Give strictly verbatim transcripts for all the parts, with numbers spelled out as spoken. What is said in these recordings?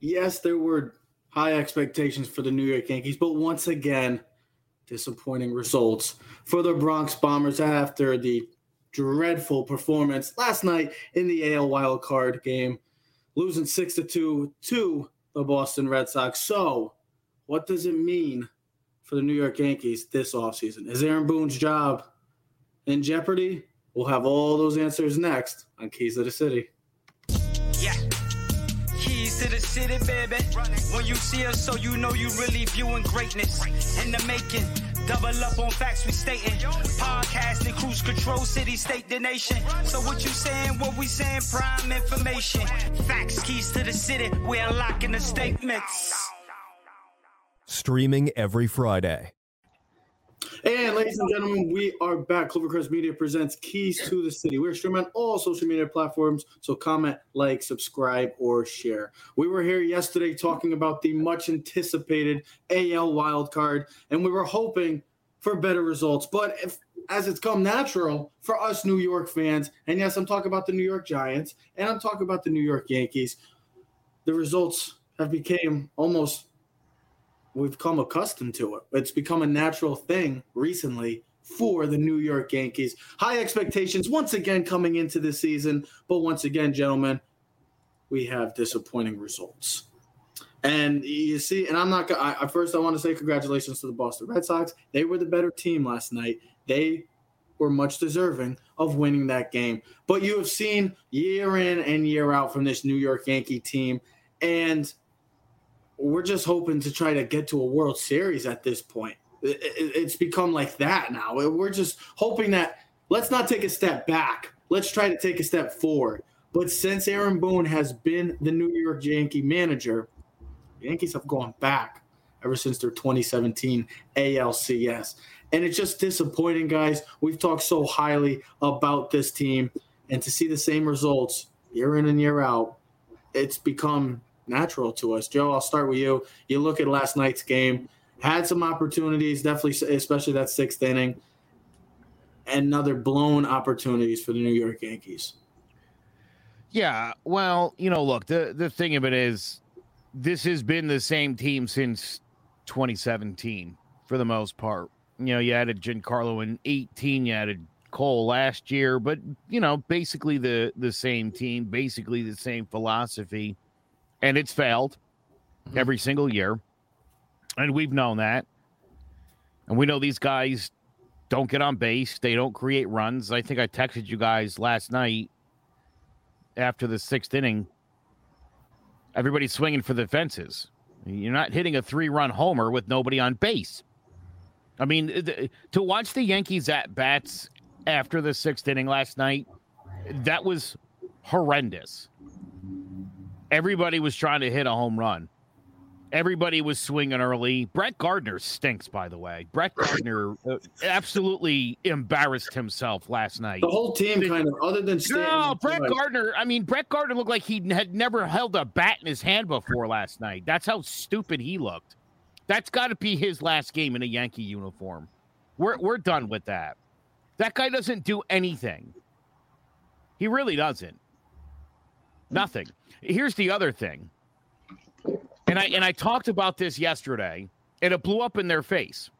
yes, there were high expectations for the New York Yankees, but once again, disappointing results for the Bronx Bombers after the dreadful performance last night in the A L wild card game, losing six to two to the Boston Red Sox. So what does it mean for the New York Yankees this offseason? Is Aaron Boone's job in jeopardy? We'll have all those answers next on Keys to the City. Yeah. Keys to the city, baby. When you see us, so you know you really viewing greatness in the making. Double up on facts we stating. Podcasting, cruise control, city, state, the nation. So what you saying, what we saying, prime information. Facts, keys to the city, we're unlocking the statements. Streaming every Friday. And ladies and gentlemen, we are back. Clovercrest Media presents Keys to the City. We're streaming on all social media platforms, so comment, like, subscribe, or share. We were here yesterday talking about the much-anticipated A L wildcard, and we were hoping for better results. But if, as it's come natural for us New York fans, and yes, I'm talking about the New York Giants, and I'm talking about the New York Yankees, the results have become almost... We've come accustomed to it. It's become a natural thing recently for the New York Yankees. High expectations once again coming into this season. But once again, gentlemen, we have disappointing results. And you see, and I'm not going to, first I want to say congratulations to the Boston Red Sox. They were the better team last night. They were much deserving of winning that game. But you have seen year in and year out from this New York Yankee team. And we're just hoping to try to get to a World Series at this point. It's become like that now. We're just hoping that let's not take a step back. Let's try to take a step forward. But since Aaron Boone has been the New York Yankee manager, the Yankees have gone back ever since their twenty seventeen A L C S. And it's just disappointing, guys. We've talked so highly about this team. And to see the same results year in and year out, it's become – natural to us. Joe, I'll start with you. You look at last night's game, had some opportunities, definitely, especially that sixth inning, another blown opportunities for the New York Yankees. Yeah, well, you know, look, the, the thing of it is this has been the same team since twenty seventeen for the most part. You know, you added Giancarlo in eighteen, you added Cole last year, but, you know, basically the, the same team, basically the same philosophy. And it's failed every single year. And we've known that. And we know these guys don't get on base. They don't create runs. I think I texted you guys last night after the sixth inning. Everybody's swinging for the fences. You're not hitting a three-run homer with nobody on base. I mean, th- to watch the Yankees at bats after the sixth inning last night, that was horrendous. Everybody was trying to hit a home run. Everybody was swinging early. Brett Gardner stinks, by the way. Brett Gardner absolutely embarrassed himself last night. The whole team kind of, other than Stanton. No, Brett Gardner, I mean, Brett Gardner looked like he had never held a bat in his hand before last night. That's how stupid he looked. That's got to be his last game in a Yankee uniform. We're we're done with that. That guy doesn't do anything. He really doesn't. Nothing. Here's the other thing. And I and I talked about this yesterday, and it blew up in their face.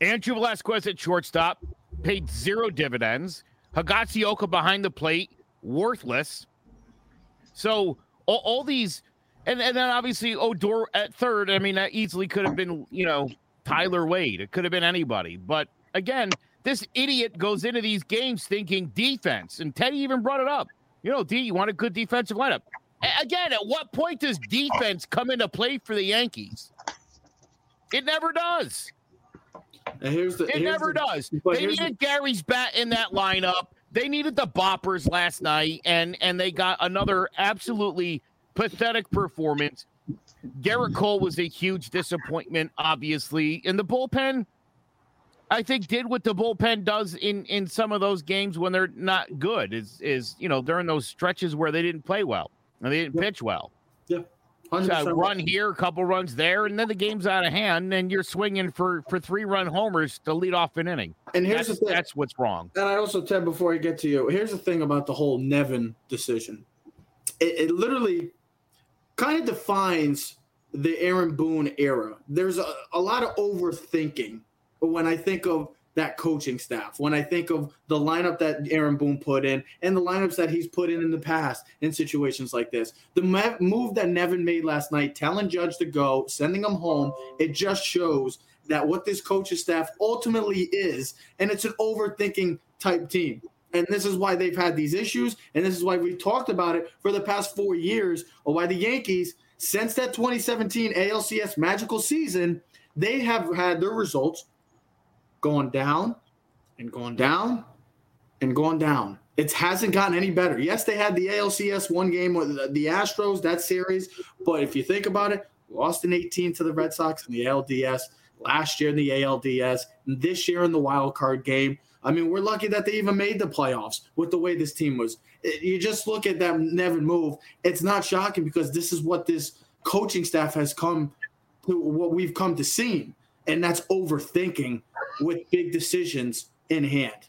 Andrew Velasquez at shortstop paid zero dividends. Higashioka behind the plate, worthless. So all, all these, and, and then obviously Odor at third. I mean, that easily could have been, you know, Tyler Wade. It could have been anybody. But again, this idiot goes into these games thinking defense, and Teddy even brought it up. You know, D, you want a good defensive lineup. Again, at what point does defense come into play for the Yankees? It never does. And here's the, it here's never the, does. They needed the, Gary's bat in that lineup. They needed the boppers last night, and, and they got another absolutely pathetic performance. Gerrit Cole was a huge disappointment, obviously. And the bullpen, I think, did what the bullpen does in, in some of those games when they're not good is, is, you know, during those stretches where they didn't play well and they didn't yep. pitch well. Yeah. So run here, a couple runs there, and then the game's out of hand, and you're swinging for, for three-run homers to lead off an inning. And here's that's, the thing. That's what's wrong. And I also, Ted, before I get to you, here's the thing about the whole Nevin decision. It, it literally kind of defines the Aaron Boone era. There's a, a lot of overthinking when I think of that coaching staff, when I think of the lineup that Aaron Boone put in and the lineups that he's put in in the past in situations like this. The ma- move that Nevin made last night, telling Judge to go, sending him home, it just shows that what this coaching staff ultimately is, and it's an overthinking type team. And this is why they've had these issues, and this is why we've talked about it for the past four years, or why the Yankees, since that twenty seventeen A L C S magical season, they have had their results going down and going down and going down. It hasn't gotten any better. Yes, they had the A L C S one game with the Astros, that series, but if you think about it, lost in eighteen to the Red Sox in the L D S, last year in the A L D S, and this year in the wild card game. I mean, we're lucky that they even made the playoffs with the way this team was. It, you just look at that Nevin move. It's not shocking because this is what this coaching staff has come to, what we've come to see, and that's overthinking with big decisions in hand.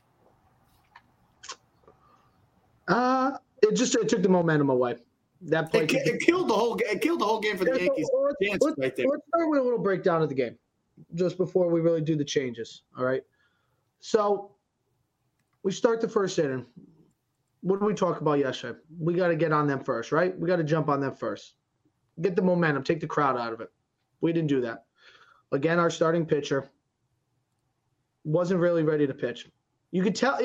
Uh, it just it took the momentum away. That play it, it, it killed the whole. It killed the whole game for the Yankees. So let's, let's, right there. Let's start with a little breakdown of the game, just before we really do the changes. All right. So we start the first inning. What did we talk about yesterday? We got to get on them first, right? We got to jump on them first. Get the momentum. Take the crowd out of it. We didn't do that. Again, our starting pitcher wasn't really ready to pitch. You could tell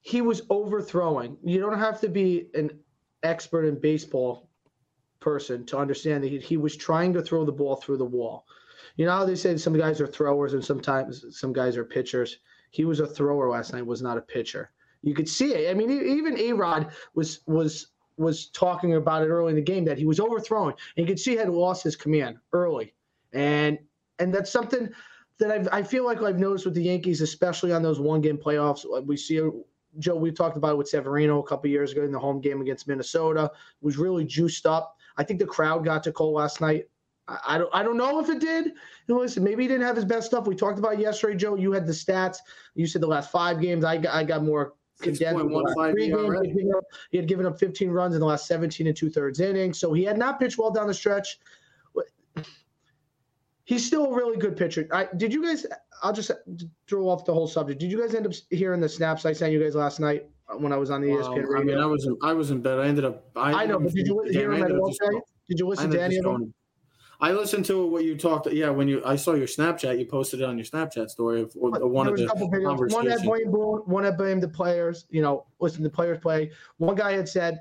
he was overthrowing. You don't have to be an expert in baseball person to understand that he was trying to throw the ball through the wall. You know how they say some guys are throwers and sometimes some guys are pitchers? He was a thrower last night, was not a pitcher. You could see it. I mean, even A-Rod was was was talking about it early in the game that he was overthrowing. And you could see he had lost his command early. And and that's something that I've, I feel like I've noticed with the Yankees, especially on those one-game playoffs. We see, Joe, we talked about it with Severino a couple years ago in the home game against Minnesota. It was really juiced up. I think the crowd got to Cole last night. I don't I don't know if it did. You know, listen, maybe he didn't have his best stuff. We talked about it yesterday, Joe. You had the stats. You said the last five games. I got, I got more condensed. Three games, he had given up fifteen runs in the last seventeen and two-thirds innings. So he had not pitched well down the stretch. He's still a really good pitcher. I, did you guys – I'll just throw off the whole subject. Did you guys end up hearing the snaps I sent you guys last night when I was on the well, E S P N radio? I mean, I was in, I was in bed. I ended up – I know, but did you hear him at all today? Did you listen to any of them? I listened to what you talked. Yeah, when you, I saw your Snapchat, you posted it on your Snapchat story of or, or one of the conversations. One had blamed Boone, one had blamed the players. You know, listen, the players play. One guy had said,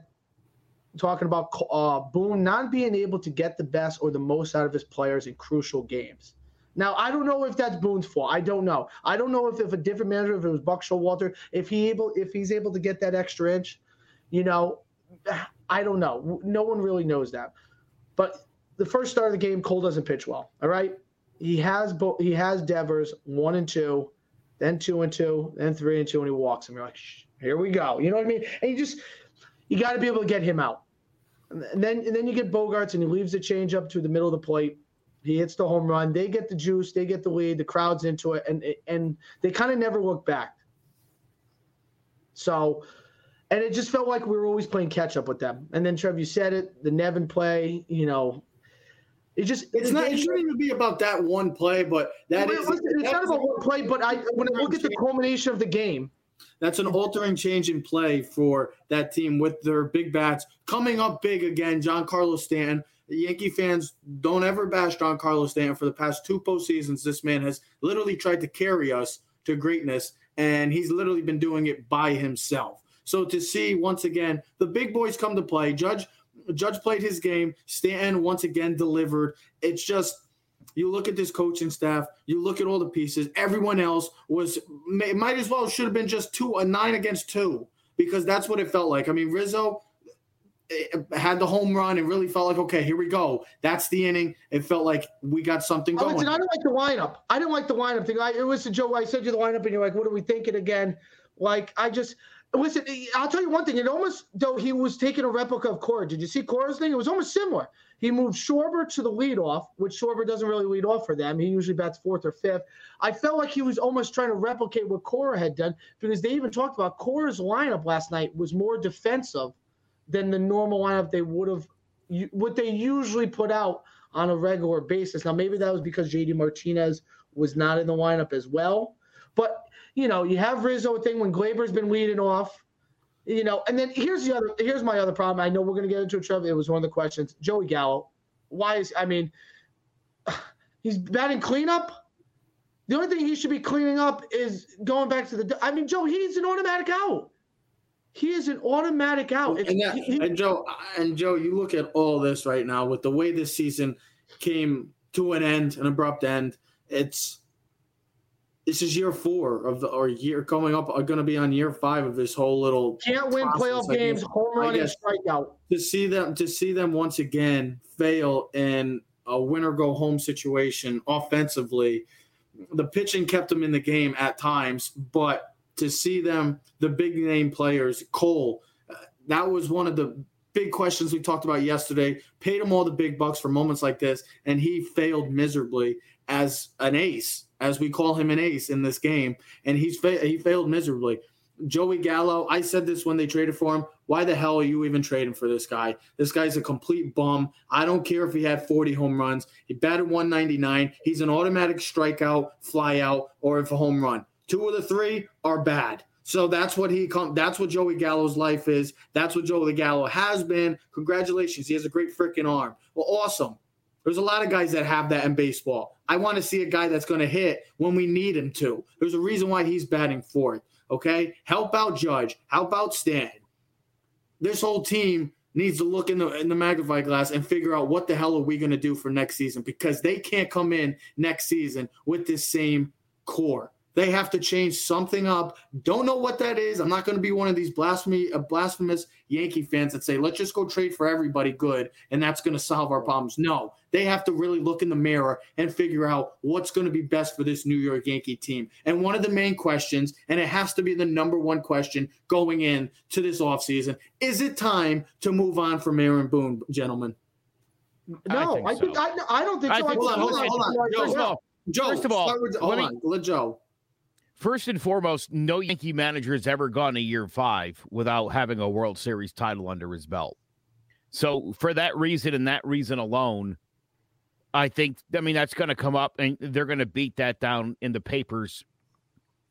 talking about uh, Boone not being able to get the best or the most out of his players in crucial games. Now, I don't know if that's Boone's fault. I don't know. I don't know if, if a different manager, if it was Buck Showalter, if he able, if he's able to get that extra inch. You know, I don't know. No one really knows that, but. The first start of the game, Cole doesn't pitch well. All right, he has bo- he has Devers one and two, then two and two, then three and two, and he walks him. You're like, shh, here we go. You know what I mean? And you just you got to be able to get him out. And then and then you get Bogarts, and he leaves the change up to the middle of the plate. He hits the home run. They get the juice. They get the lead. The crowd's into it, and and they kind of never look back. So. And it just felt like we were always playing catch up with them. And then Trev, you said it, the Nevin play, you know. It just it's, it's not. It shouldn't even be about that one play, but that is. Listen, it's not about one play, but I when I look at the culmination of the game, that's an altering change in play for that team with their big bats coming up big again. Giancarlo Stanton. Yankee fans don't ever bash Giancarlo Stanton. For the past two postseasons, this man has literally tried to carry us to greatness, and he's literally been doing it by himself. So to see once again the big boys come to play, Judge. Judge played his game. Stanton once again delivered. It's just you look at this coaching staff. You look at all the pieces. Everyone else was may, might as well should have been just two a nine against two because that's what it felt like. I mean, Rizzo had the home run and really felt like okay, here we go. That's the inning. It felt like we got something going. Listen, I don't like the lineup. I didn't like the lineup thing. I, it was to Joe. I said you the lineup, and you're like, what are we thinking again? Like I just. Listen, I'll tell you one thing. It almost, though, he was taking a replica of Cora. Did you see Cora's thing? It was almost similar. He moved Schwarber to the leadoff, which Schwarber doesn't really lead off for them. He usually bats fourth or fifth. I felt like he was almost trying to replicate what Cora had done because they even talked about Cora's lineup last night was more defensive than the normal lineup they would have what they usually put out on a regular basis. Now, maybe that was because J D Martinez was not in the lineup as well. But, you know, you have Rizzo thing when Gleyber's been leading off, you know. And then here's the other, here's my other problem. I know we're going to get into it, Trevor. It was one of the questions. Joey Gallo. Why is, I mean, he's batting cleanup. The only thing he should be cleaning up is going back to the, I mean, Joe, he's an automatic out. He is an automatic out. And, that, he, and Joe, and Joe, you look at all this right now with the way this season came to an end, an abrupt end. It's this is year four of the or year coming up are going to be on year five of this whole little can't win process, playoff games, home run and strikeout. To see them to see them once again fail in a win or go home situation offensively. The pitching kept them in the game at times, but to see them, the big name players, Cole, uh, that was one of the big questions we talked about yesterday. Paid him all the big bucks for moments like this, and he failed miserably as an ace, as we call him an ace in this game, and he's fa- he failed miserably. Joey Gallo, I said this when they traded for him. Why the hell are you even trading for this guy? This guy's a complete bum. I don't care if he had forty home runs. He batted one ninety-nine. He's an automatic strikeout, flyout, or if a home run. Two of the three are bad. So that's what he com- that's what Joey Gallo's life is. That's what Joey Gallo has been. Congratulations. He has a great freaking arm. Well, awesome. There's a lot of guys that have that in baseball. I want to see a guy that's going to hit when we need him to. There's a reason why he's batting fourth. Okay? Help out Judge. Help out Stan. This whole team needs to look in the in the magnifying glass and figure out what the hell are we going to do for next season, because they can't come in next season with this same core. They have to change something up. Don't know what that is. I'm not going to be one of these blasphemy, uh, blasphemous Yankee fans that say, let's just go trade for everybody good, and that's going to solve our problems. No, they have to really look in the mirror and figure out what's going to be best for this New York Yankee team. And one of the main questions, and it has to be the number one question going in to this offseason, is it time to move on from Aaron Boone, gentlemen? No, I, think I, so. think, I, I don't think I so. Think hold, so. On, hold on, hold on, hold on. Joe, no. Joe first of all, with, hold me, on, let Joe. First and foremost, no Yankee manager has ever gone a year five without having a World Series title under his belt. So for that reason and that reason alone, I think, I mean, that's going to come up, and they're going to beat that down in the papers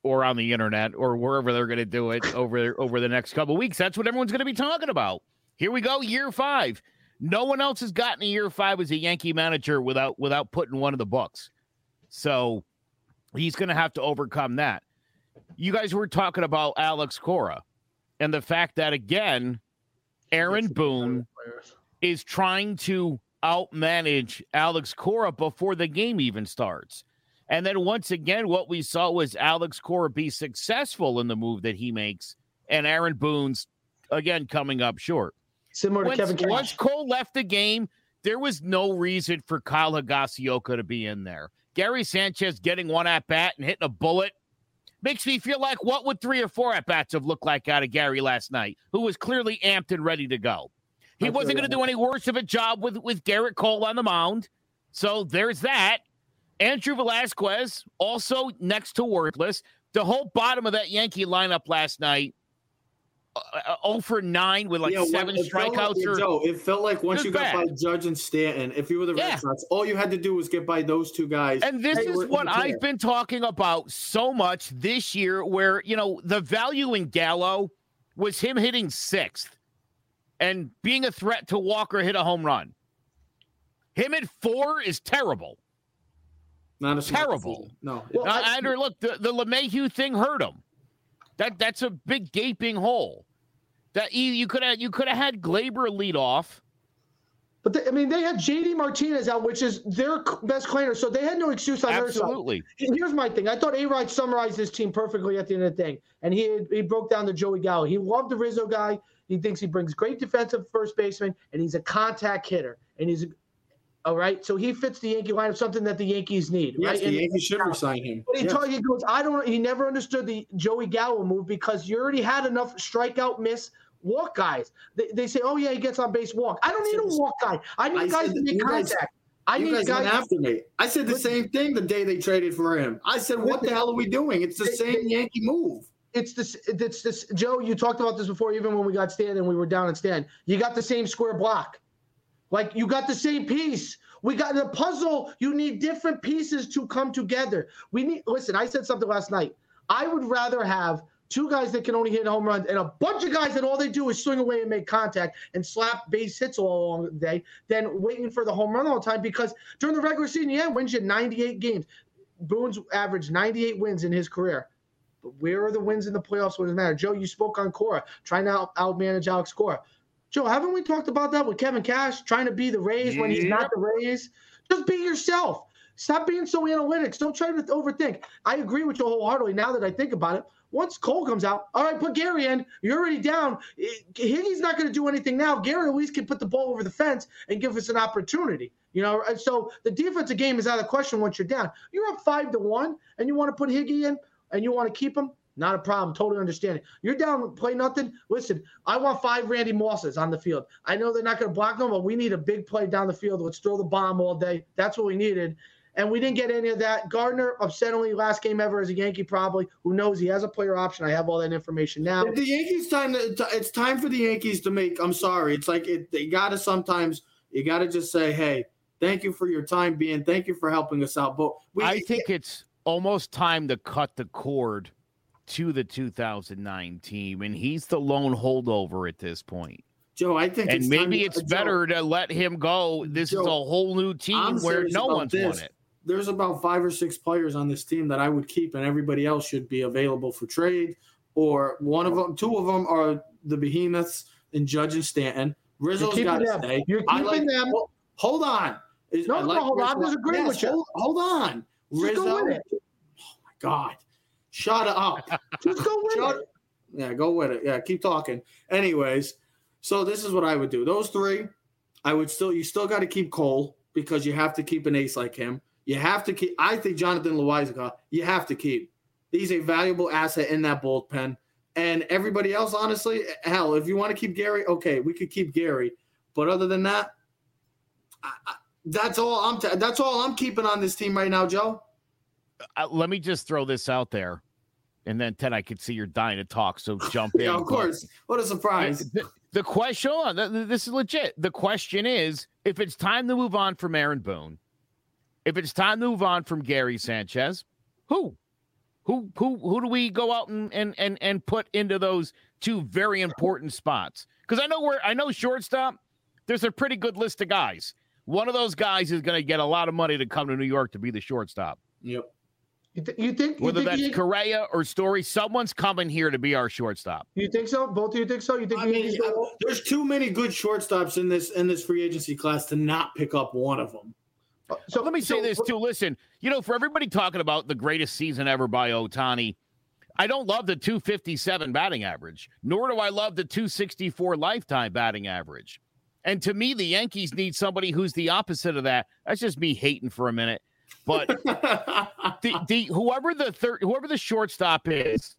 or on the internet or wherever they're going to do it over, over the next couple of weeks. That's what everyone's going to be talking about. Here we go, year five. No one else has gotten a year five as a Yankee manager without without putting one in the books. So he's going to have to overcome that. You guys were talking about Alex Cora and the fact that, again, Aaron Boone is trying to outmanage Alex Cora before the game even starts. And then once again, what we saw was Alex Cora be successful in the move that he makes, and Aaron Boone's, again, coming up short. Similar to once, Kevin Cash. Once Cole left the game, there was no reason for Kyle Higashioka to be in there. Gary Sanchez getting one at-bat and hitting a bullet makes me feel like what would three or four at-bats have looked like out of Gary last night, who was clearly amped and ready to go. He wasn't going to do any worse of a job with, with Gerrit Cole on the mound. So there's that. Andrew Velasquez, also next to worthless. The whole bottom of that Yankee lineup last night, uh, oh for nine with like yeah, seven it strikeouts. Felt like, or, Joe, it felt like once you got bad. by Judge and Stanton, if you were the Red yeah. Sox, all you had to do was get by those two guys. And this is what I've been talking about so much this year, where, you know, the value in Gallo was him hitting sixth and being a threat to walk or hit a home run. Him at four is terrible. Not a terrible. No. Well, Not, I, either, look, the, the LeMahieu thing hurt him. That that's a big gaping hole. That you, you could have you could have had Gleyber lead off, but they, I mean they had J D Martinez out, which is their best cleaner, so they had no excuse on their side. Absolutely. And here's my thing: I thought A-Rod summarized this team perfectly at the end of the thing, and he he broke down the Joey Gallo. He loved the Rizzo guy. He thinks he brings great defensive first baseman, and he's a contact hitter, and he's all right. So he fits the Yankee lineup, something that the Yankees need. Yes, right? the and Yankees should resign him. But he, yes. told, he goes, I don't. He never understood the Joey Gallo move because you already had enough strikeout, miss, walk guys. They, they say, oh yeah, he gets on base, walk. I don't I need a walk guy. I need I guys to make contact. Guys, I need guys. guys after me. I said the listen, same thing the day they traded for him. I said, what listen, the hell are we doing? It's the they, same they, Yankee move. It's this. It's this. Joe, you talked about this before, even when we got Stan and we were down at Stan. You got the same square block. Like, you got the same piece. We got the puzzle. You need different pieces to come together. We need, listen, I said something last night. I would rather have two guys that can only hit home runs and a bunch of guys that all they do is swing away and make contact and slap base hits all along the day than waiting for the home run all the time, because during the regular season, yeah, wins you ninety-eight games. Boone's averaged ninety-eight wins in his career. But where are the wins in the playoffs when it matters? Joe, you spoke on Cora, trying to out- outmanage Alex Cora. Joe, haven't we talked about that with Kevin Cash, trying to be the Rays yeah. when he's not the Rays? Just be yourself. Stop being so analytic. Don't try to overthink. I agree with you wholeheartedly now that I think about it. Once Cole comes out, all right, put Gary in. You're already down. Higgy's not going to do anything now. Gary at least can put the ball over the fence and give us an opportunity. You know, and so the defensive game is out of the question once you're down. You're up five to one, and you want to put Higgy in, and you want to keep him. Not a problem. Totally understand it. You're down, play nothing. Listen, I want five Randy Mosses on the field. I know they're not going to block them, but we need a big play down the field. Let's throw the bomb all day. That's what we needed. And we didn't get any of that. Gardner, upsettingly, last game ever as a Yankee, probably. Who knows? He has a player option. I have all that information now. The Yankees time. It's time for the Yankees to make. I'm sorry. It's like it, they got to sometimes. You got to just say, hey, thank you for your time being. Thank you for helping us out. But we, I think it's almost time to cut the cord to the two thousand nine team, and he's the lone holdover at this point. Joe, I think, and it's maybe it's to, better Joe, to let him go. This Joe, is a whole new team I'm where no one's this. won it. There's about five or six players on this team that I would keep, and everybody else should be available for trade. Or one of them, two of them are the behemoths and Judge and Stanton. Rizzo's got to stay. You're keeping like, them. Well, hold on. No, I like no, hold Rizzo. on. I disagree yes, with you. Hold, hold on. Just Rizzo. Go with it. Oh my God. Shut up. Just go with Shut, it. Yeah, go with it. Yeah, keep talking. Anyways, so this is what I would do. Those three, I would still. You still got to keep Cole because you have to keep an ace like him. You have to keep – I think Jonathan Loaisiga, you have to keep. He's a valuable asset in that bullpen. And everybody else, honestly, hell, if you want to keep Gary, okay, we could keep Gary. But other than that, I, I, that's all I'm t- that's all I'm keeping on this team right now, Joe. Uh, let me just throw this out there. And then, Ted, I could see you're dying to talk, so jump yeah, in. Of course. What a surprise. The, the question – hold on, this is legit. The question is, if it's time to move on from Aaron Boone, if it's time to move on from Gary Sanchez, who? Who who who do we go out and and and, and put into those two very important spots? Because I know we're I know shortstop, there's a pretty good list of guys. One of those guys is going to get a lot of money to come to New York to be the shortstop. Yep. You, th- you think you whether think that's you... Correa or Story, someone's coming here to be our shortstop. You think so? Both of you think so? You think I you mean, think so? There's too many good shortstops in this in this free agency class to not pick up one of them. So let me say so, this too. Listen, you know, for everybody talking about the greatest season ever by Ohtani, I don't love the two fifty-seven batting average, nor do I love the two sixty-four lifetime batting average. And to me, the Yankees need somebody who's the opposite of that. That's just me hating for a minute. But the, the whoever the third, whoever the shortstop is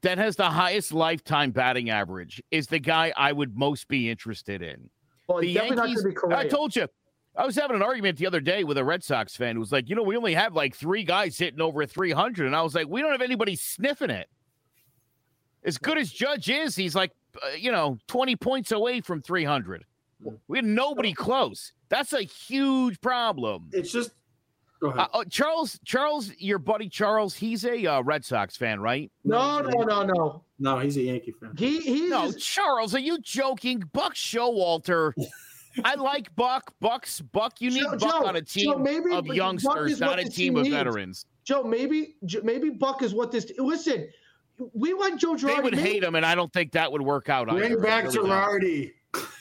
that has the highest lifetime batting average is the guy I would most be interested in. Well, the Yankees, I told you. I was having an argument the other day with a Red Sox fan who was like, you know, we only have like three guys hitting over three hundred. And I was like, we don't have anybody sniffing it. As good as Judge is, he's like, uh, you know, twenty points away from three hundred. We had nobody close. That's a huge problem. It's just go ahead. Uh, uh, Charles, Charles, your buddy Charles, he's a uh, Red Sox fan, right? No, no, no, no. No, he's a Yankee fan. He, he's... No, Charles, are you joking? Buck Showalter. I like Buck. Bucks. Buck. You need Joe, Buck Joe, on a team Joe, maybe, of youngsters, not a team, team of veterans. Joe, maybe, maybe Buck is what this. Listen, we want Joe Girardi. They would maybe. hate him, and I don't think that would work out. Bring either. back really Girardi.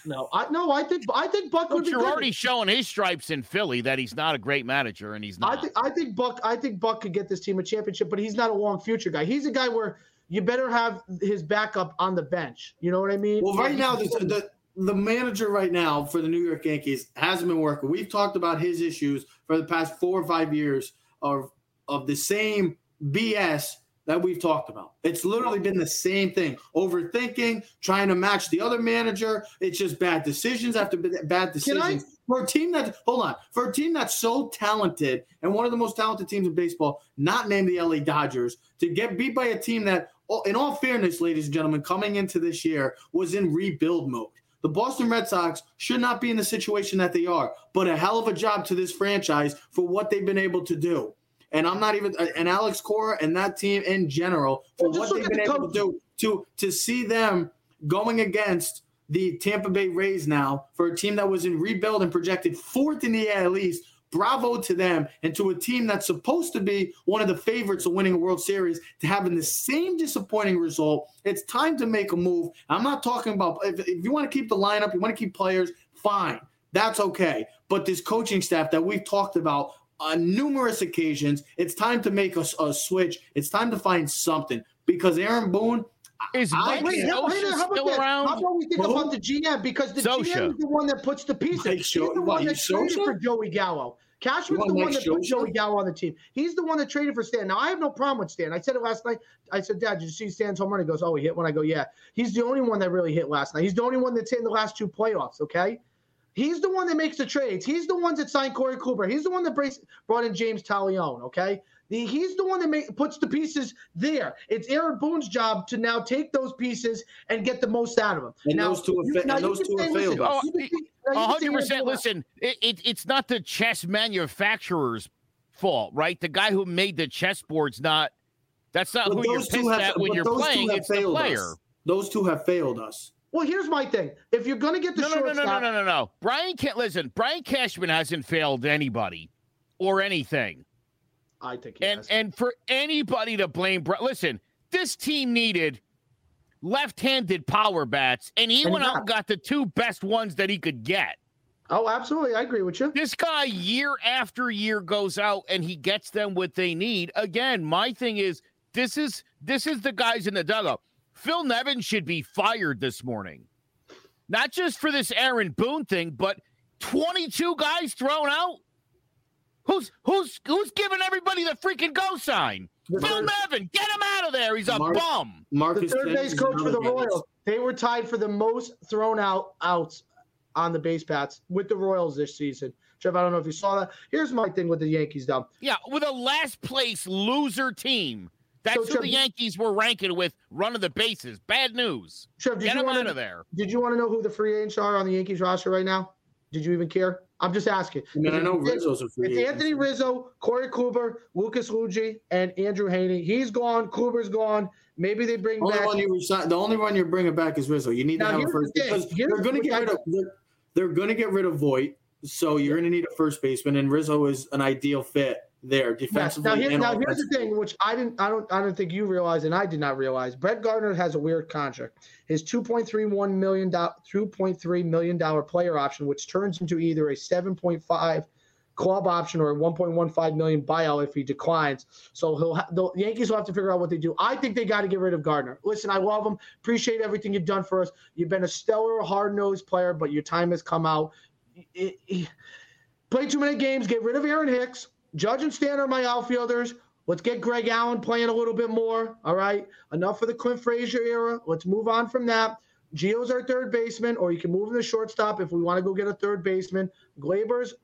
No, I no, I think I think Buck would be good. Girardi showing his stripes in Philly that he's not a great manager, and he's not. I think I think Buck. I think Buck could get this team a championship, but he's not a long future guy. He's a guy where you better have his backup on the bench. You know what I mean? Well, right now the. the The manager right now for the New York Yankees hasn't been working. We've talked about his issues for the past four or five years of, of the same B S that we've talked about. It's literally been the same thing. Overthinking, trying to match the other manager. It's just bad decisions after bad decisions. Can I- for a team that – hold on. For a team that's so talented and one of the most talented teams in baseball, not named the L A Dodgers, to get beat by a team that, in all fairness, ladies and gentlemen, coming into this year was in rebuild mode. The Boston Red Sox should not be in the situation that they are, but a hell of a job to this franchise for what they've been able to do. And I'm not even – and Alex Cora and that team in general for well, what they've been the able coach. to do to, to see them going against the Tampa Bay Rays now for a team that was in rebuild and projected fourth in the A L East. Bravo to them and to a team that's supposed to be one of the favorites of winning a World Series to having the same disappointing result. It's time to make a move. I'm not talking about if, if you want to keep the lineup, you want to keep players, fine. That's okay. But this coaching staff that we've talked about on numerous occasions, it's time to make a, a switch. It's time to find something because Aaron Boone is Mike Scioscia still that? around? How about we think Who? about the G M? Because the Scioscia. G M is the one that puts the pieces. He's the what, one that traded Scioscia? for Joey Gallo. Cashman's the one that Scioscia? put Joey Gallo on the team. He's the one that traded for Stan. Now, I have no problem with Stan. I said it last night. I said, Dad, did you see Stan's home run? He goes, oh, he hit one. I go, yeah. He's the only one that really hit last night. He's the only one that's hit in the last two playoffs, okay? He's the one that makes the trades. He's the one that signed Corey Kluber. He's the one that brought in James Taillon, okay? The, he's the one that make, puts the pieces there. It's Aaron Boone's job to now take those pieces and get the most out of them. And now, those two have failed us. one hundred percent. Listen, it, it, it's not the chess manufacturer's fault, right? The guy who made the chessboard's not – that's not but who you're pissed have, at when you're playing. It's the player. Us. Those two have failed us. Well, here's my thing. If you're going to get the no, shortstop – No, no, no, no, no, no, no. Brian can't – listen, Brian Cashman hasn't failed anybody or anything. I think he and has. and for anybody to blame, listen, this team needed left-handed power bats, and he and went out and got the two best ones that he could get. Oh, absolutely, I agree with you. This guy year after year goes out and he gets them what they need. Again, my thing is this is this is the guys in the dugout. Phil Nevin should be fired this morning, not just for this Aaron Boone thing, but twenty-two guys thrown out. Who's who's who's giving everybody the freaking go sign? Bill Nevin, get him out of there. He's a Mark, bum. Marcus the third base coach for the Royals. They were tied for the most thrown out outs on the base paths with the Royals this season. Trev, I don't know if you saw that. Here's my thing with the Yankees, though. Yeah, with a last place loser team. That's so, Trev, who the Yankees were ranking with run of the bases. Bad news. Trev, did get you him wanna, out of there. Did you want to know who the free agents are on the Yankees roster right now? Did you even care? I'm just asking. I mean, I know Rizzo's a free agent. It's Anthony Rizzo, Corey Kluber, Lucas Luigi, and Andrew Haney. He's gone. Kluber's gone. Maybe they bring only back. One you resign, the only one you're bringing back is Rizzo. You need now, to have a first. The because here's they're going to get rid of. They're, they're going to get rid of Voit. So you're going to need a first baseman, and Rizzo is an ideal fit there defensively. Yes. Now, here, now here's the thing, which I didn't, I don't, I don't think you realize, and I did not realize. Brett Gardner has a weird contract. His two point three one million dollars, two point three million dollars player option, which turns into either a seven point five club option or a one point one five million dollars buyout if he declines. So he'll ha- the Yankees will have to figure out what they do. I think they got to get rid of Gardner. Listen, I love him. Appreciate everything you've done for us. You've been a stellar, hard-nosed player, but your time has come out. It, it, play too many games. Get rid of Aaron Hicks. Judge and Stan are my outfielders. Let's get Greg Allen playing a little bit more. All right. Enough for the Clint Frazier era. Let's move on from that. Gio's our third baseman, or you can move him to shortstop if we want to go get a third baseman. Gleyber's,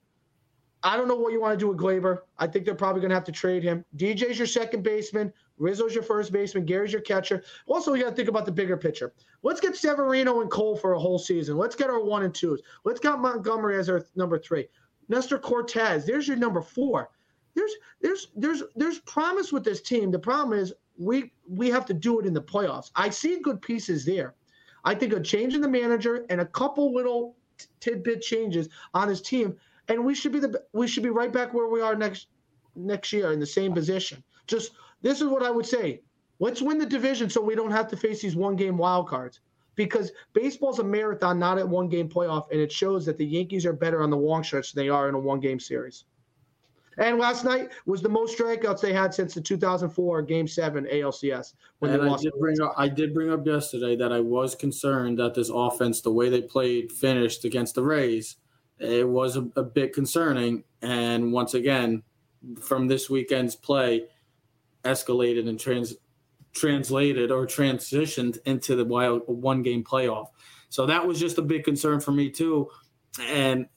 I don't know what you want to do with Gleyber. I think they're probably going to have to trade him. D J's your second baseman. Rizzo's your first baseman. Gary's your catcher. Also, you got to think about the bigger picture. Let's get Severino and Cole for a whole season. Let's get our one and twos. Let's get Montgomery as our number three. Nestor Cortes, there's your number four. There's there's there's there's promise with this team. The problem is we we have to do it in the playoffs. I see good pieces there. I think a change in the manager and a couple little t- tidbit changes on his team, and we should be the we should be right back where we are next next year in the same position. Just this is what I would say. Let's win the division so we don't have to face these one-game wild cards. Because baseball's a marathon, not a one-game playoff, and it shows that the Yankees are better on the long stretch than they are in a one-game series. And last night was the most strikeouts they had since the two thousand four Game seven A L C S. When and they I, lost did bring up, I did bring up yesterday that I was concerned that this offense, the way they played, finished against the Rays, it was a, a bit concerning. And once again, from this weekend's play, escalated and trans. translated or transitioned into the wild one-game playoff. So that was just a big concern for me too. And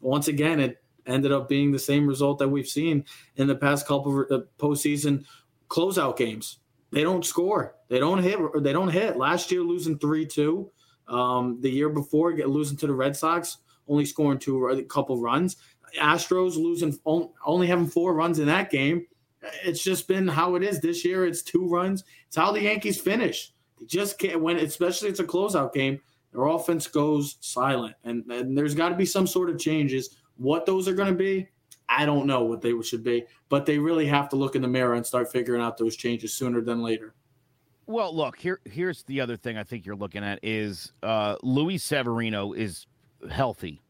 once again, it ended up being the same result that we've seen in the past couple of postseason closeout games. They don't score. They don't hit. They don't hit. Last year, losing three two Um, the year before, losing to the Red Sox, only scoring two a couple runs. Astros losing, only having four runs in that game. It's just been how it is this year. It's two runs. It's how the Yankees finish. They just can't win, especially it's a closeout game. Their offense goes silent, and, and there's got to be some sort of changes. What those are going to be, I don't know what they should be, but they really have to look in the mirror and start figuring out those changes sooner than later. Well, look, here. here's the other thing I think you're looking at is uh, Luis Severino is healthy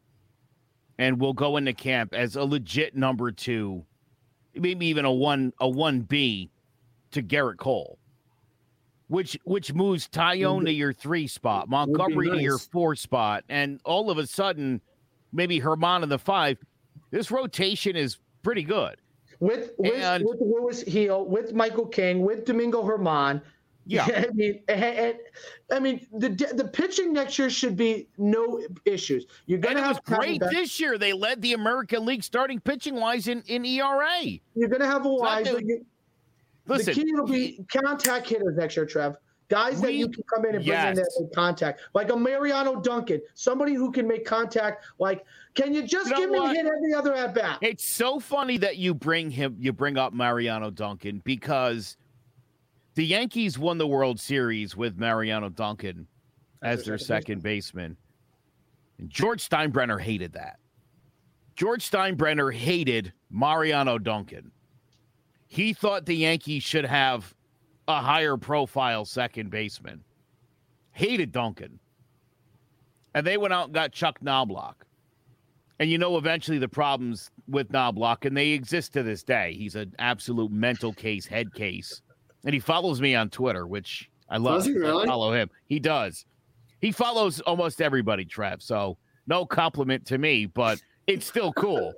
and will go into camp as a legit number two, maybe even a one a one B to Gerrit Cole, which which moves Taillon to your three spot, Montgomery nice. to your four spot, and all of a sudden maybe Herman in the five. This rotation is pretty good. With with, and, with Lewis Heel, with Michael King, with Domingo German. Yeah, I mean, and, and, I mean, the the pitching next year should be no issues. You're gonna have great back. This year. They led the American League starting pitching wise in, in E R A. You're gonna have a wise. The, you, listen, the key will be contact hitters next year, Trev. Guys that we, you can come in and bring yes. in that contact, like a Mariano Duncan, somebody who can make contact. Like, can you just you know give what? me a hit every other at bat? It's so funny that you bring him, you bring up Mariano Duncan because. The Yankees won the World Series with Mariano Duncan as their second baseman. And George Steinbrenner hated that. George Steinbrenner hated Mariano Duncan. He thought the Yankees should have a higher profile second baseman. Hated Duncan. And they went out and got Chuck Knobloch. And you know eventually the problems with Knobloch, and they exist to this day. He's an absolute mental case, head case. And he follows me on Twitter, which I love. Does he really? I follow him. He does. He follows almost everybody, Trev. So no compliment to me, but it's still cool.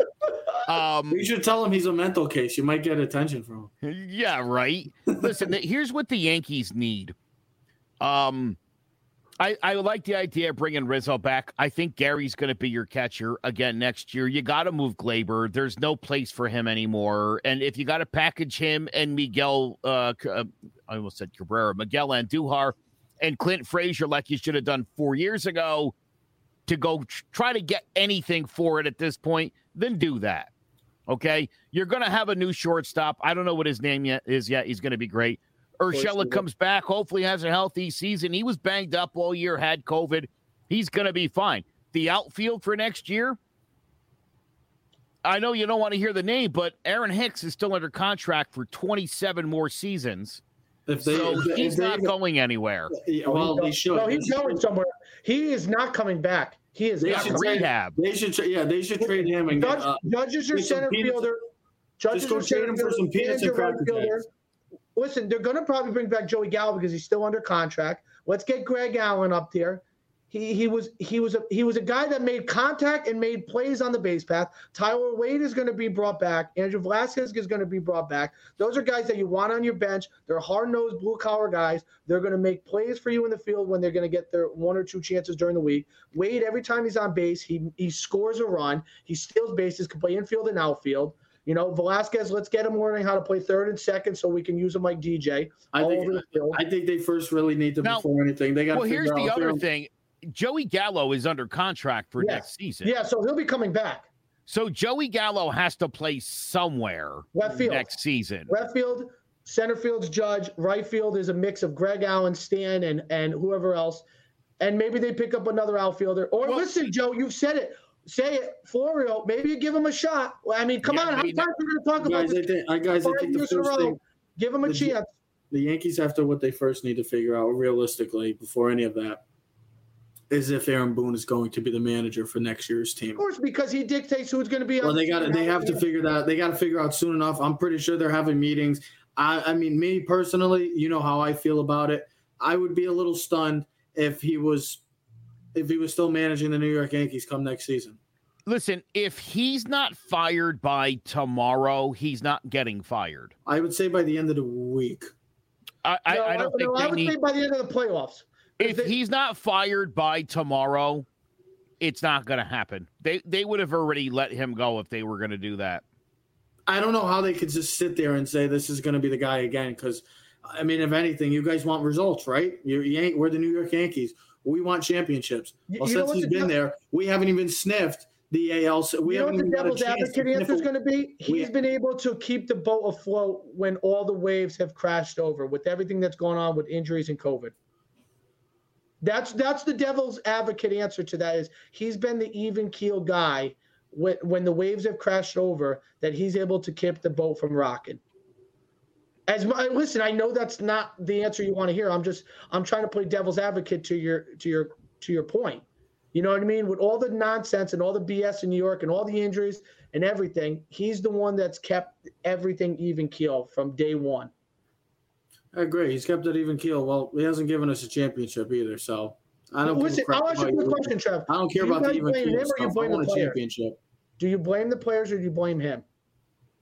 Um, you should tell him he's a mental case. You might get attention from him. Yeah, right. Listen, here's what the Yankees need. Um, I, I like the idea of bringing Rizzo back. I think Gary's going to be your catcher again next year. You got to move Gleyber. There's no place for him anymore. And if you got to package him and Miguel, uh, I almost said Cabrera, Miguel Andujar and Clint Frazier, like you should have done four years ago, to go tr- try to get anything for it at this point, then do that. Okay. You're going to have a new shortstop. I don't know what his name yet is yet. He's going to be great. Urshela comes back, hopefully has a healthy season. He was banged up all year, had COVID. He's going to be fine. The outfield for next year, I know you don't want to hear the name, but Aaron Hicks is still under contract for twenty-seven more seasons. If they, so if, he's if not they, going anywhere. Well, he should. No, he's going somewhere. He is not coming back. He is they not rehab. Trade, they should, tra- yeah, they should trade him. And Judge, get, uh, judges are center fielder. Judges just go trade him for some peanuts and cracker fielder. Listen, they're going to probably bring back Joey Gallo because he's still under contract. Let's get Greg Allen up there. He he was he was a he was a guy that made contact and made plays on the base path. Tyler Wade is going to be brought back. Andrew Velasquez is going to be brought back. Those are guys that you want on your bench. They're hard-nosed, blue-collar guys. They're going to make plays for you in the field when they're going to get their one or two chances during the week. Wade, every time he's on base, he he scores a run. He steals bases, can play infield and outfield. You know, Velasquez, let's get him learning how to play third and second so we can use him like D J. I think, I think they first really need to before anything. They got to figure out. Well, here's the other thing. Joey Gallo is under contract for yes. next season. Yeah, so he'll be coming back. So Joey Gallo has to play somewhere left field next season. Left field, center field's Judge, right field is a mix of Greg Allen, Stan, and, and whoever else. And maybe they pick up another outfielder. Or well, listen, Joe, you've said it. Say it, Florio. Maybe you give him a shot. I mean, come yeah, on. How many times are we going to talk about guys, this? I, think, guys, I think the first thing. Give him a the, chance. The Yankees, after what they first need to figure out realistically before any of that, is if Aaron Boone is going to be the manager for next year's team. Of course, because he dictates who's going to be. Well, they got. They have to figure that. They got to figure out soon enough. I'm pretty sure they're having meetings. I, I mean, me personally, you know how I feel about it. I would be a little stunned if he was. if he was still managing the New York Yankees come next season. Listen, if he's not fired by tomorrow, he's not getting fired. I would say by the end of the week. I, I, no, I don't no, think I would need... say by the end of the playoffs. If they... he's not fired by tomorrow, it's not going to happen. They they would have already let him go if they were going to do that. I don't know how they could just sit there and say this is going to be the guy again because, I mean, if anything, you guys want results, right? You're, you ain't, we're the New York Yankees. We want championships. Well, you since he's been the, there, we haven't even sniffed the A L. So we you haven't know what the devil's advocate answer is going to be? He's we, been able to keep the boat afloat when all the waves have crashed over with everything that's going on with injuries and COVID. That's that's the devil's advocate answer to that is he's been the even keel guy when, when the waves have crashed over that he's able to keep the boat from rocking. As my, listen, I know that's not the answer you want to hear. I'm just I'm trying to play devil's advocate to your to your to your point. You know what I mean? With all the nonsense and all the B S in New York and all the injuries and everything, he's the one that's kept everything even keel from day one. I agree. He's kept it even keel. Well, he hasn't given us a championship either, so I don't. Listen, I'll ask you a question, Trev. I don't care about the even keel stuff. You blame the player. Do you blame the players or do you blame him?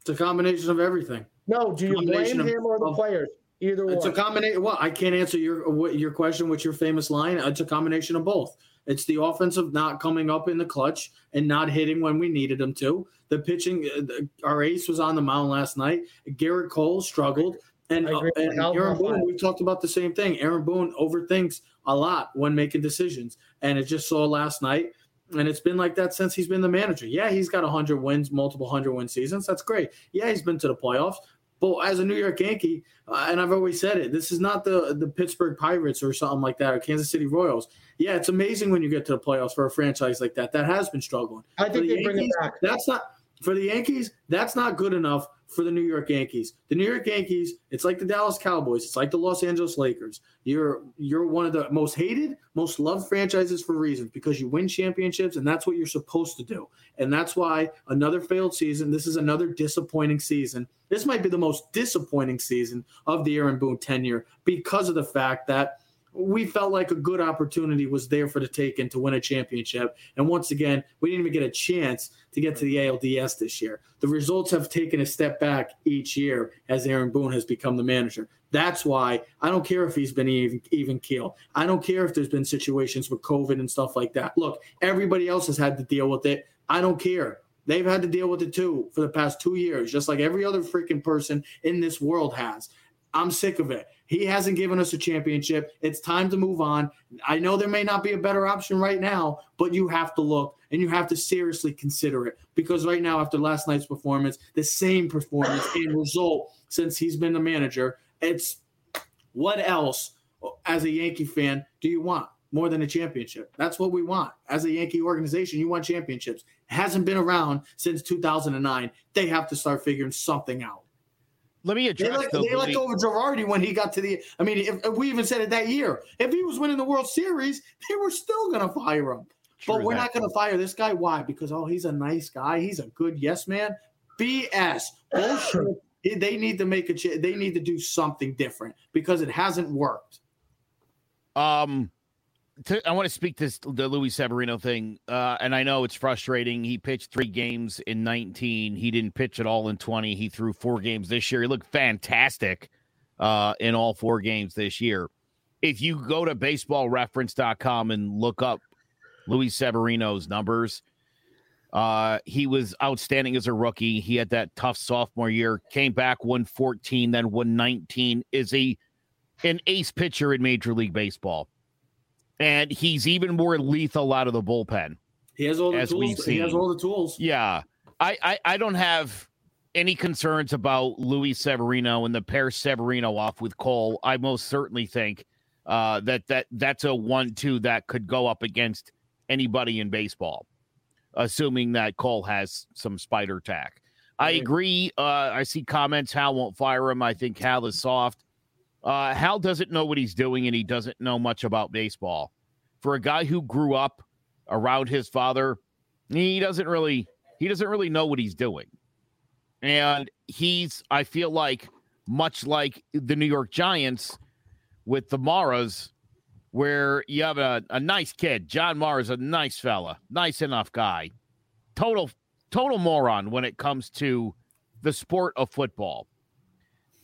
It's a combination of everything. No, do you blame him or the players? Either one. It's a combination. Well, I can't answer your your question with your famous line. It's a combination of both. It's the offense of not coming up in the clutch and not hitting when we needed them to. The pitching, our ace was on the mound last night. Gerrit Cole struggled. And, uh, and Aaron Boone, we talked about the same thing. Aaron Boone overthinks a lot when making decisions, and it just saw last night. And it's been like that since he's been the manager. Yeah, he's got one hundred wins, multiple one hundred win seasons. That's great. Yeah, he's been to the playoffs. But as a New York Yankee, uh, and I've always said it, this is not the, the Pittsburgh Pirates or something like that or Kansas City Royals. Yeah, it's amazing when you get to the playoffs for a franchise like that. That has been struggling. I think the they Yankees, bring it back. That's not for the Yankees, that's not good enough for the New York Yankees. The New York Yankees, it's like the Dallas Cowboys. It's like the Los Angeles Lakers. You're you're one of the most hated, most loved franchises for reasons because you win championships, and that's what you're supposed to do. And that's why another failed season, this is another disappointing season. This might be the most disappointing season of the Aaron Boone tenure because of the fact that we felt like a good opportunity was there for the taking to win a championship. And once again, we didn't even get a chance to get to the A L D S this year. The results have taken a step back each year as Aaron Boone has become the manager. That's why I don't care if he's been even, even keel. I don't care if there's been situations with COVID and stuff like that. Look, everybody else has had to deal with it. I don't care. They've had to deal with it too for the past two years, just like every other freaking person in this world has. I'm sick of it. He hasn't given us a championship. It's time to move on. I know there may not be a better option right now, but you have to look and you have to seriously consider it because right now, after last night's performance, the same performance and result since he's been the manager, it's what else as a Yankee fan do you want more than a championship? That's what we want. As a Yankee organization, you want championships. It hasn't been around since two thousand nine. They have to start figuring something out. Let me address. They, let, though, they let go of Girardi when he got to the. I mean, if, if we even said it that year. If he was winning the World Series, they were still going to fire him. True but we're that. not going to fire this guy. Why? Because oh, he's a nice guy. He's a good yes man. B S. Bullshit. They need to make a. Ch- they need to do something different because it hasn't worked. Um, to, I want to speak to the Luis Severino thing, uh, and I know it's frustrating. He pitched three games in nineteen. He didn't pitch at all in twenty. He threw four games this year. He looked fantastic uh, in all four games this year. If you go to baseball reference dot com and look up Luis Severino's numbers, uh, he was outstanding as a rookie. He had that tough sophomore year, came back, won fourteen, then won nineteen, is a, an ace pitcher in Major League Baseball. And he's even more lethal out of the bullpen. He has all the tools. He has all the tools. Yeah. I, I, I don't have any concerns about Luis Severino and the pair Severino off with Cole. I most certainly think uh, that, that that's a one two that could go up against anybody in baseball, assuming that Cole has some spider tack. I agree. Uh, I see comments. Hal won't fire him. I think Hal is soft. Uh, Hal doesn't know what he's doing, and he doesn't know much about baseball. For a guy who grew up around his father, he doesn't really he doesn't really know what he's doing. And he's, I feel like, much like the New York Giants with the Maras, where you have a, a nice kid. John Mara's a nice fella, nice enough guy. Total, total moron when it comes to the sport of football.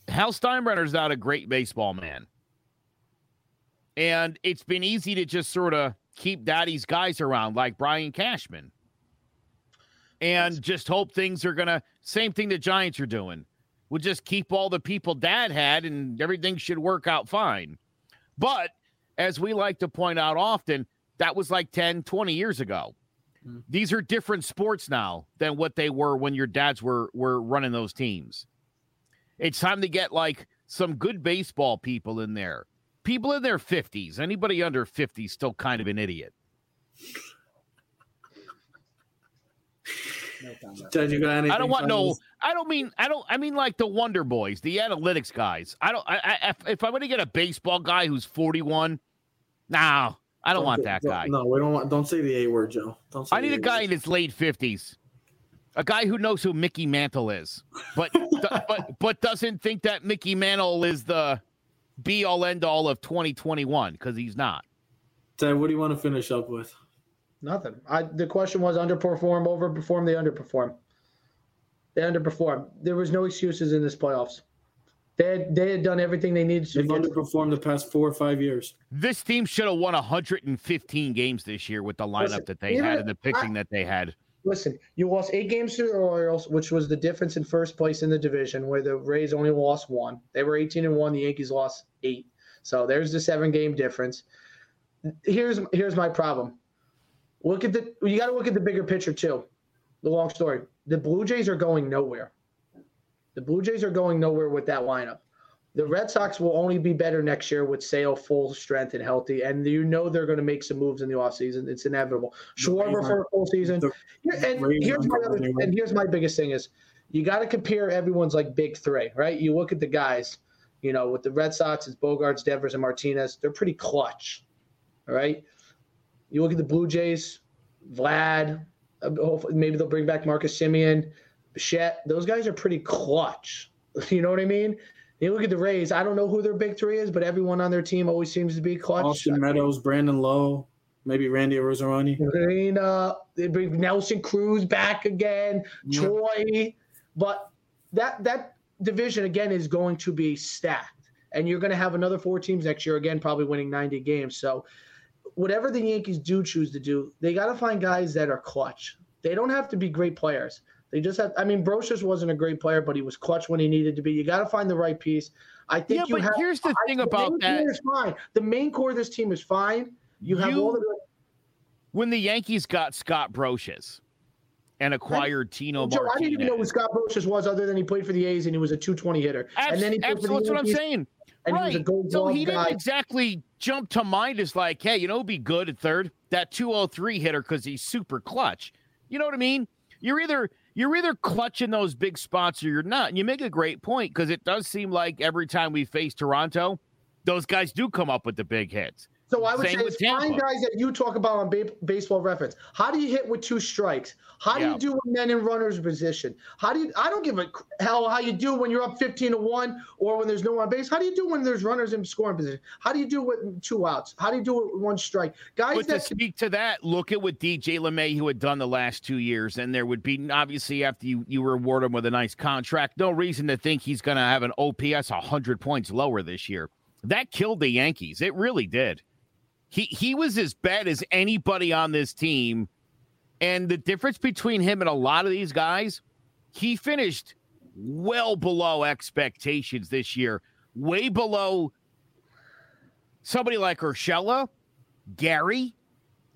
Hal Steinbrenner's not a great baseball man. And it's been easy to just sort of keep daddy's guys around like Brian Cashman and just hope things are going to, same thing the Giants are doing. We'll just keep all the people dad had and everything should work out fine. But as we like to point out often, that was like ten, twenty years ago. Mm-hmm. These are different sports now than what they were when your dads were were running those teams. It's time to get like some good baseball people in there. People in their fifties. Anybody under fifty is still kind of an idiot. No, you got I don't want no. I don't mean. I don't. I mean like the Wonder Boys, the analytics guys. I don't. I, I if, if I'm going to get a baseball guy who's forty-one, no, nah, I don't, don't want say, that don't, guy. No, we don't want. Don't say the A word, Joe. Don't say I need a guy word. In his late fifties, a guy who knows who Mickey Mantle is, but but but doesn't think that Mickey Mantle is the be all end all of twenty twenty-one because he's not. Ted, what do you want to finish up with? Nothing. I, the question was underperform, overperform. They underperform. They underperform. There was no excuses in this playoffs. They had, they had done everything they needed to. They've underperformed the past four or five years. This team should have won one hundred fifteen games this year with the lineup listen, that they had and the pitching I, that they had. Listen, you lost eight games to the Orioles, which was the difference in first place in the division, where the Rays only lost one. They were eighteen and one. The Yankees lost eight. So there's the seven-game difference. Here's here's my problem. Look at the. You got to look at the bigger picture too. The long story. The Blue Jays are going nowhere. The Blue Jays are going nowhere with that lineup. The Red Sox will only be better next year with Sale full strength and healthy, and you know they're going to make some moves in the offseason. It's inevitable. Schwarber for a full season. The, and, and here's my other, and here's my biggest thing is you got to compare everyone's like big three, right? You look at the guys. You know, with the Red Sox, it's Bogarts, Devers, and Martinez. They're pretty clutch. All right. You look at the Blue Jays, Vlad, hopefully maybe they'll bring back Marcus Semien, Bichette. Those guys are pretty clutch. You know what I mean? You look at the Rays. I don't know who their big three is, but everyone on their team always seems to be clutch. Austin Meadows, Brandon Lowe, maybe Randy Arozarena. I mean, uh, they bring Nelson Cruz back again, yeah. Troy. But that that division, again, is going to be stacked. And you're going to have another four teams next year, again, probably winning ninety games. So whatever the Yankees do choose to do, they got to find guys that are clutch. They don't have to be great players. They just have, I mean, Brocious wasn't a great player, but he was clutch when he needed to be. You got to find the right piece. I think yeah, you but have, here's the I, thing I, about the that. Is fine. The main core of this team is fine. You have you, all the. When the Yankees got Scott Brocious and acquired I, Tino Joe, Martinez. I didn't even know who Scott Brocious was other than he played for the A's and he was a two twenty hitter. Abs- and then he played abs- for the Yankees, that's what I'm saying. And right. He was a gold glove guy. So he didn't exactly jump to mind as like, hey, you know, be good at third, that two oh three hitter because he's super clutch. You know what I mean? You're either you're either clutching those big spots or you're not. And you make a great point because it does seem like every time we face Toronto, those guys do come up with the big hits. So I would Same say it's fine guys that you talk about on ba- baseball reference. How do you hit with two strikes? How do yeah. you do with men in runner's position? How do you? I don't give a hell how you do when you're up fifteen to one or when there's no on base. How do you do when there's runners in scoring position? How do you do with two outs? How do you do it with one strike? Guys, but that to speak to that, look at what D J LeMahieu who had done the last two years, and there would be obviously after you you reward him with a nice contract, no reason to think he's going to have an O P S one hundred points lower this year. That killed the Yankees. It really did. He he was as bad as anybody on this team. And the difference between him and a lot of these guys, he finished well below expectations this year, way below somebody like Urshela, Gary.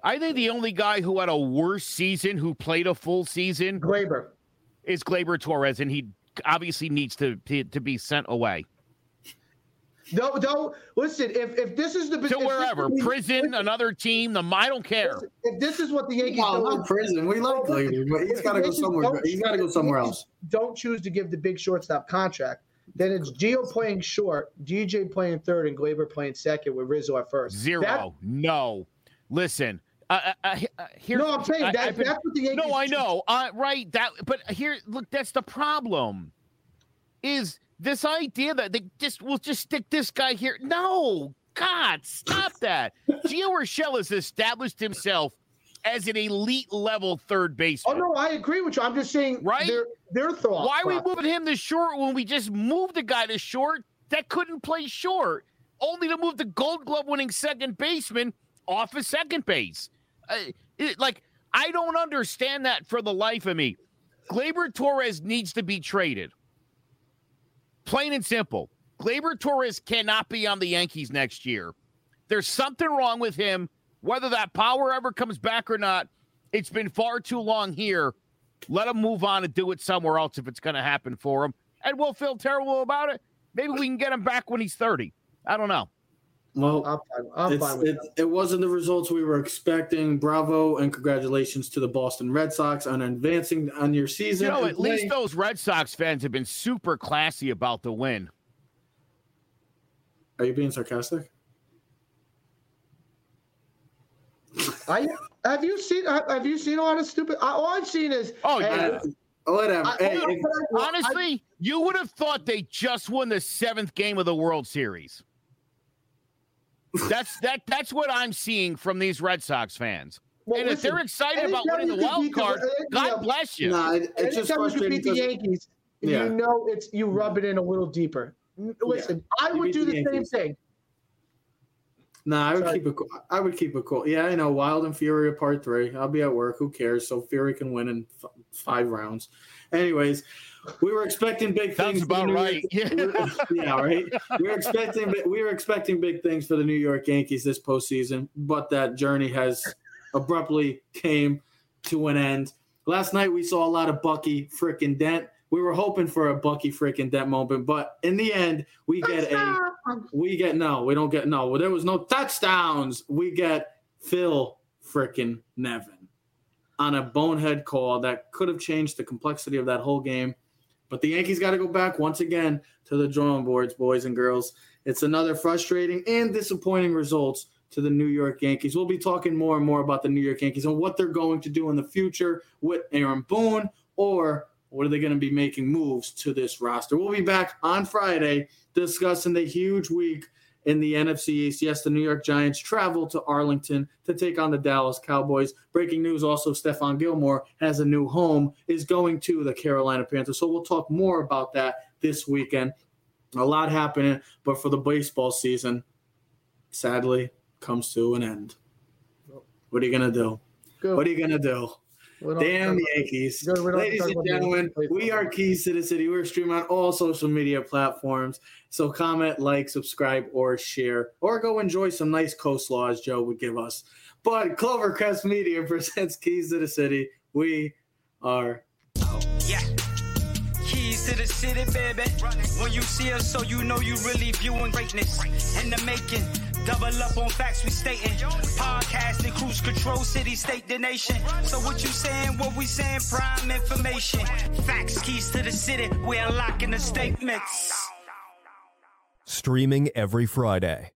I think the only guy who had a worse season, who played a full season, Gleyber, is Gleyber Torres, and he obviously needs to, to, to be sent away. No, don't listen. If if this is the to wherever the, prison, another team, the I don't care. Listen, if this is what the Yankees wow, do, not prison. We like Gleyber, but he's got to go somewhere. He's got to go somewhere else. Don't choose to give the big shortstop contract. Then it's Gio playing short, D J playing third, and Gleyber playing second with Rizzo at first. Zero. That, no, listen. Uh, uh, uh, here, no, I'm saying I, that, been, that's what the Yankees. No, I know. Uh, right. That. But here, look. That's the problem. Is. This idea that they just will just stick this guy here. No, God, stop that. Gio Urshela has established himself as an elite level third baseman. Oh, no, I agree with you. I'm just saying right? their, their thought. Why are we moving him to short when we just moved the guy to short that couldn't play short, only to move the gold glove winning second baseman off of second base? Uh, it, like, I don't understand that for the life of me. Gleyber Torres needs to be traded. Plain and simple, Gleyber Torres cannot be on the Yankees next year. There's something wrong with him. Whether that power ever comes back or not, it's been far too long here. Let him move on and do it somewhere else if it's going to happen for him. And we'll feel terrible about it. Maybe we can get him back when he's thirty. I don't know. Well, I'm fine. I'm fine with it, it wasn't the results we were expecting. Bravo and congratulations to the Boston Red Sox on advancing on your season. You know, at least those Red Sox fans have been super classy about the win. Are you being sarcastic? I have you seen have you seen a lot of stupid? All I've seen is oh yeah. Hey, whatever. I, hey, hey, honestly, I, you would have thought they just won the seventh game of the World Series. That's that. That's what I'm seeing from these Red Sox fans. Well, and listen, if they're excited about winning the wild card, God bless you. Nah, it, it's just frustrating. You beat the Yankees, yeah. You know it's you rub it in a little deeper. Listen, yeah. I would do the, the same thing. Nah, I would Sorry. keep it cool. I would keep it cool. Yeah, I know. Wild and Fury part three. I'll be at work. Who cares? So Fury can win in f- five rounds. Anyways, we were expecting big things. Sounds about right. Yeah. yeah, right. We were expecting we were expecting big things for the New York Yankees this postseason, but that journey has abruptly came to an end. Last night we saw a lot of Bucky frickin' Dent. We were hoping for a Bucky freaking Dent moment, but in the end, we get touchdown. a we get no, we don't get no. There was no touchdowns. We get Phil freaking Nevin on a bonehead call that could have changed the complexity of that whole game. But the Yankees got to go back once again to the drawing boards, boys and girls. It's another frustrating and disappointing results to the New York Yankees. We'll be talking more and more about the New York Yankees and what they're going to do in the future with Aaron Boone or. What are they going to be making moves to this roster? We'll be back on Friday discussing the huge week in the N F C East. Yes, the New York Giants travel to Arlington to take on the Dallas Cowboys. Breaking news also, Stephon Gilmore has a new home, is going to the Carolina Panthers. So we'll talk more about that this weekend. A lot happening, but for the baseball season, sadly, comes to an end. What are you going to do? Go. What are you going to do? Damn the Yankees. Good, ladies and gentlemen, we are Keys to the City. We're streaming on all social media platforms. So comment, like, subscribe, or share. Or go enjoy some nice coleslaw as Joe would give us. But Clovercrest Media presents Keys to the City. We are out. Yeah. Keys to the City, baby. When you see us, so you know you really viewing greatness in the making. Double up on facts we stating. Podcasting, cruise control, city, state, the nation. So what you saying, what we saying, prime information. Facts, keys to the city, we're unlocking the statements. Streaming every Friday.